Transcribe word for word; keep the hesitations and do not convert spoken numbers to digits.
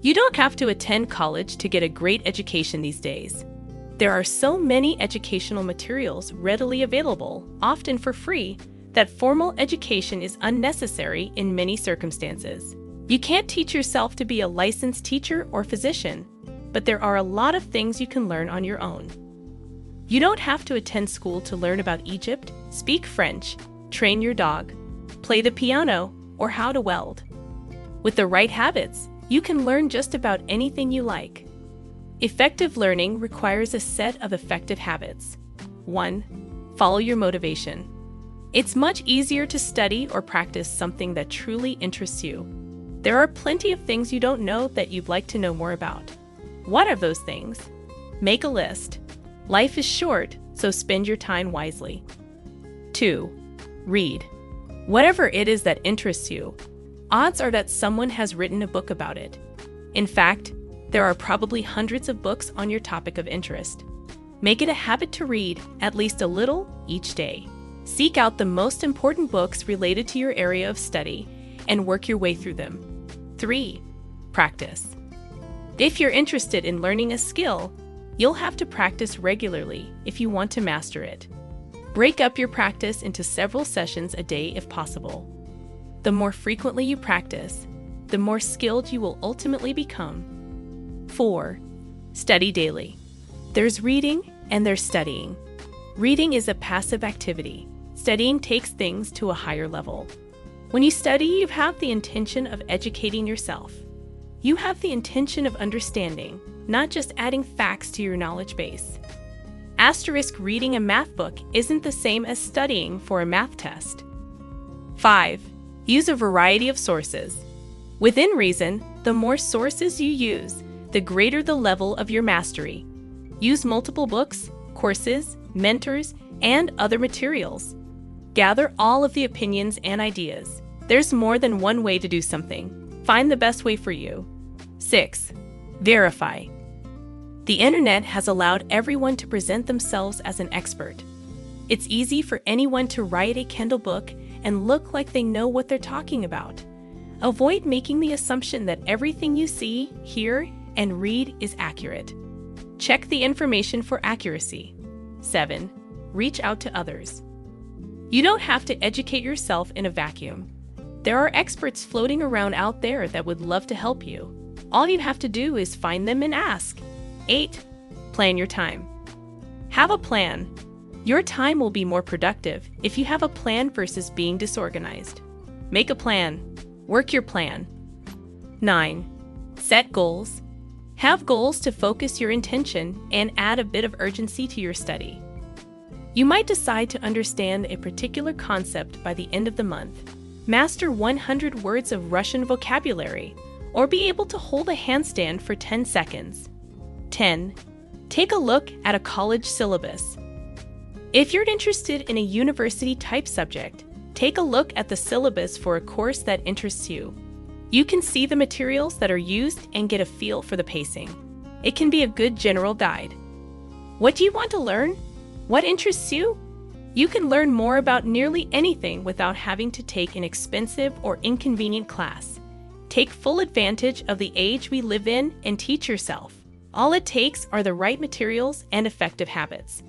You don't have to attend college to get a great education these days. There are so many educational materials readily available, often for free, that formal education is unnecessary in many circumstances. You can't teach yourself to be a licensed teacher or physician, but there are a lot of things you can learn on your own. You don't have to attend school to learn about Egypt, speak French, train your dog, play the piano, or how to weld. With the right habits, you can learn just about anything you like. Effective learning requires a set of effective habits. one Follow your motivation. It's much easier to study or practice something that truly interests you. There are plenty of things you don't know that you'd like to know more about. What are those things? Make a list. Life is short, so spend your time wisely. two Read. Whatever it is that interests you, odds are that someone has written a book about it. In fact, there are probably hundreds of books on your topic of interest. Make it a habit to read at least a little each day. Seek out the most important books related to your area of study and work your way through them. three Practice. If you're interested in learning a skill, you'll have to practice regularly if you want to master it. Break up your practice into several sessions a day if possible. The more frequently you practice, the more skilled you will ultimately become. four Study daily. There's reading and there's studying. Reading is a passive activity. Studying takes things to a higher level. When you study, you have the intention of educating yourself. You have the intention of understanding, not just adding facts to your knowledge base. Asterisk reading a math book isn't the same as studying for a math test. five Use a variety of sources. Within reason, the more sources you use, the greater the level of your mastery. Use multiple books, courses, mentors, and other materials. Gather all of the opinions and ideas. There's more than one way to do something. Find the best way for you. six Verify. The internet has allowed everyone to present themselves as an expert. It's easy for anyone to write a Kindle book and look like they know what they're talking about. Avoid making the assumption that everything you see, hear, and read is accurate. Check the information for accuracy. seven Reach out to others. You don't have to educate yourself in a vacuum. There are experts floating around out there that would love to help you. All you have to do is find them and ask. eight Plan your time. Have a plan. Your time will be more productive if you have a plan versus being disorganized. Make a plan. Work your plan. nine Set goals. Have goals to focus your intention and add a bit of urgency to your study. You might decide to understand a particular concept by the end of the month, master one hundred words of Russian vocabulary, or be able to hold a handstand for ten seconds. ten Take a look at a college syllabus. If you're interested in a university-type subject, take a look at the syllabus for a course that interests you. You can see the materials that are used and get a feel for the pacing. It can be a good general guide. What do you want to learn? What interests you? You can learn more about nearly anything without having to take an expensive or inconvenient class. Take full advantage of the age we live in and teach yourself. All it takes are the right materials and effective habits.